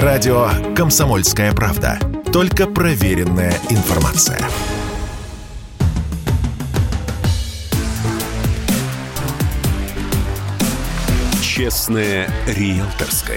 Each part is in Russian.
Радио «Комсомольская правда». Только проверенная информация. Честное риэлторское.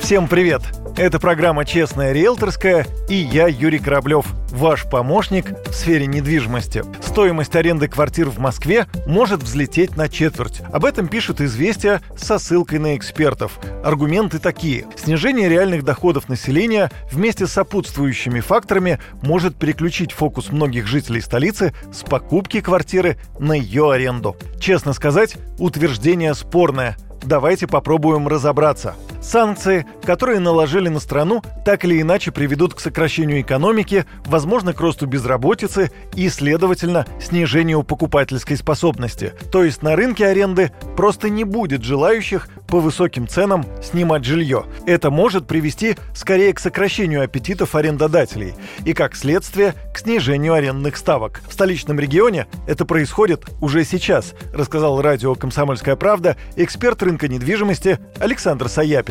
Всем привет! Это программа «Честное риэлторское» и я, Юрий Кораблев, ваш помощник в сфере недвижимости. Стоимость аренды квартир в Москве может взлететь на четверть. Об этом пишут «Известия» со ссылкой на экспертов. Аргументы такие. Снижение реальных доходов населения вместе с сопутствующими факторами может переключить фокус многих жителей столицы с покупки квартиры на ее аренду. Честно сказать, утверждение спорное. Давайте попробуем разобраться. Санкции, которые наложили на страну, так или иначе приведут к сокращению экономики, возможно, к росту безработицы и, следовательно, снижению покупательской способности. То есть на рынке аренды просто не будет желающих по высоким ценам снимать жилье. Это может привести скорее к сокращению аппетитов арендодателей и, как следствие, к снижению арендных ставок. В столичном регионе это происходит уже сейчас, рассказал радио «Комсомольская правда» эксперт рынка недвижимости Александр Саяпин.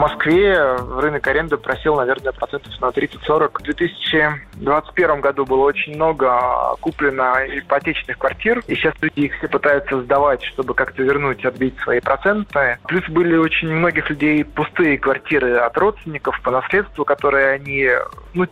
Москве рынок аренды просел, наверное, 30-40%. В 2021 году было очень много куплено ипотечных квартир, и сейчас люди их все пытаются сдавать, чтобы как-то вернуть, отбить свои проценты. Плюс были очень многих людей пустые квартиры от родственников по наследству, которые они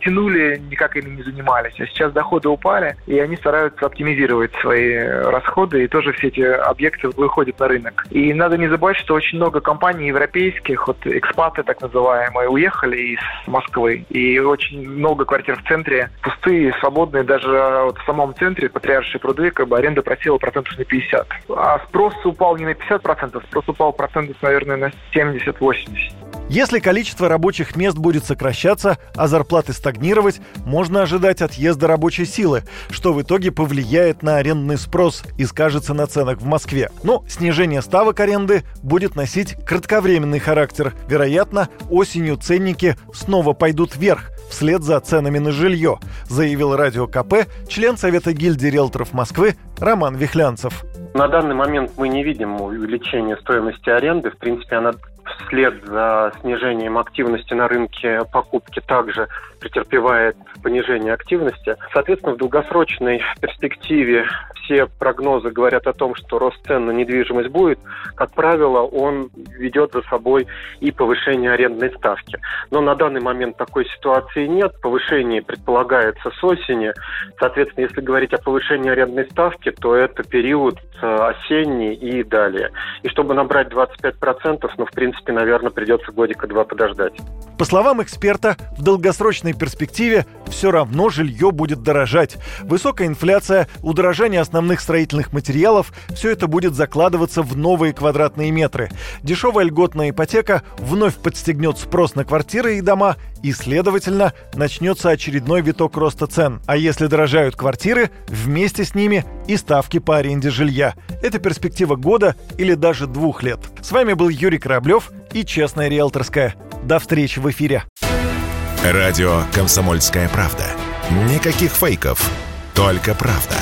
тянули, никак ими не занимались. А сейчас доходы упали, и они стараются оптимизировать свои расходы, и тоже все эти объекты выходят на рынок. И надо не забывать, что очень много компаний европейских, вот экспаты, так называемые, уехали из Москвы. И очень много квартир в центре, пустые, свободные. Даже вот в самом центре, Патриаршие пруды, аренда просела 50%. А спрос упал не на 50%, спрос упал наверное, на 70-80%. Если количество рабочих мест будет сокращаться, а зарплаты стагнировать, можно ожидать отъезда рабочей силы, что в итоге повлияет на арендный спрос и скажется на ценах в Москве. Но снижение ставок аренды будет носить кратковременный характер. Вероятно, осенью ценники снова пойдут вверх, вслед за ценами на жилье, заявил Радио КП член Совета гильдии риэлторов Москвы Роман Вихлянцев. На данный момент мы не видим увеличения стоимости аренды. В принципе, она вслед за снижением активности на рынке покупки также претерпевает понижение активности. Соответственно, в долгосрочной перспективе все прогнозы говорят о том, что рост цен на недвижимость будет. Как правило, он ведет за собой и повышение арендной ставки. Но на данный момент такой ситуации нет. Повышение предполагается с осени. Соответственно, если говорить о повышении арендной ставки, то это период осенний и далее. И чтобы набрать 25%, в принципе, наверное, придется годика два подождать. По словам эксперта, в долгосрочной перспективе все равно жилье будет дорожать. Высокая инфляция, удорожание основных строительных материалов – все это будет закладываться в новые квадратные метры. Дешевая льготная ипотека вновь подстегнет спрос на квартиры и дома, и, следовательно, начнется очередной виток роста цен. А если дорожают квартиры, вместе с ними и ставки по аренде жилья. Это перспектива года или даже 2 лет. С вами был Юрий Кораблев и «Честное риэлторское». До встречи в эфире. Радио «Комсомольская правда». Никаких фейков, только правда.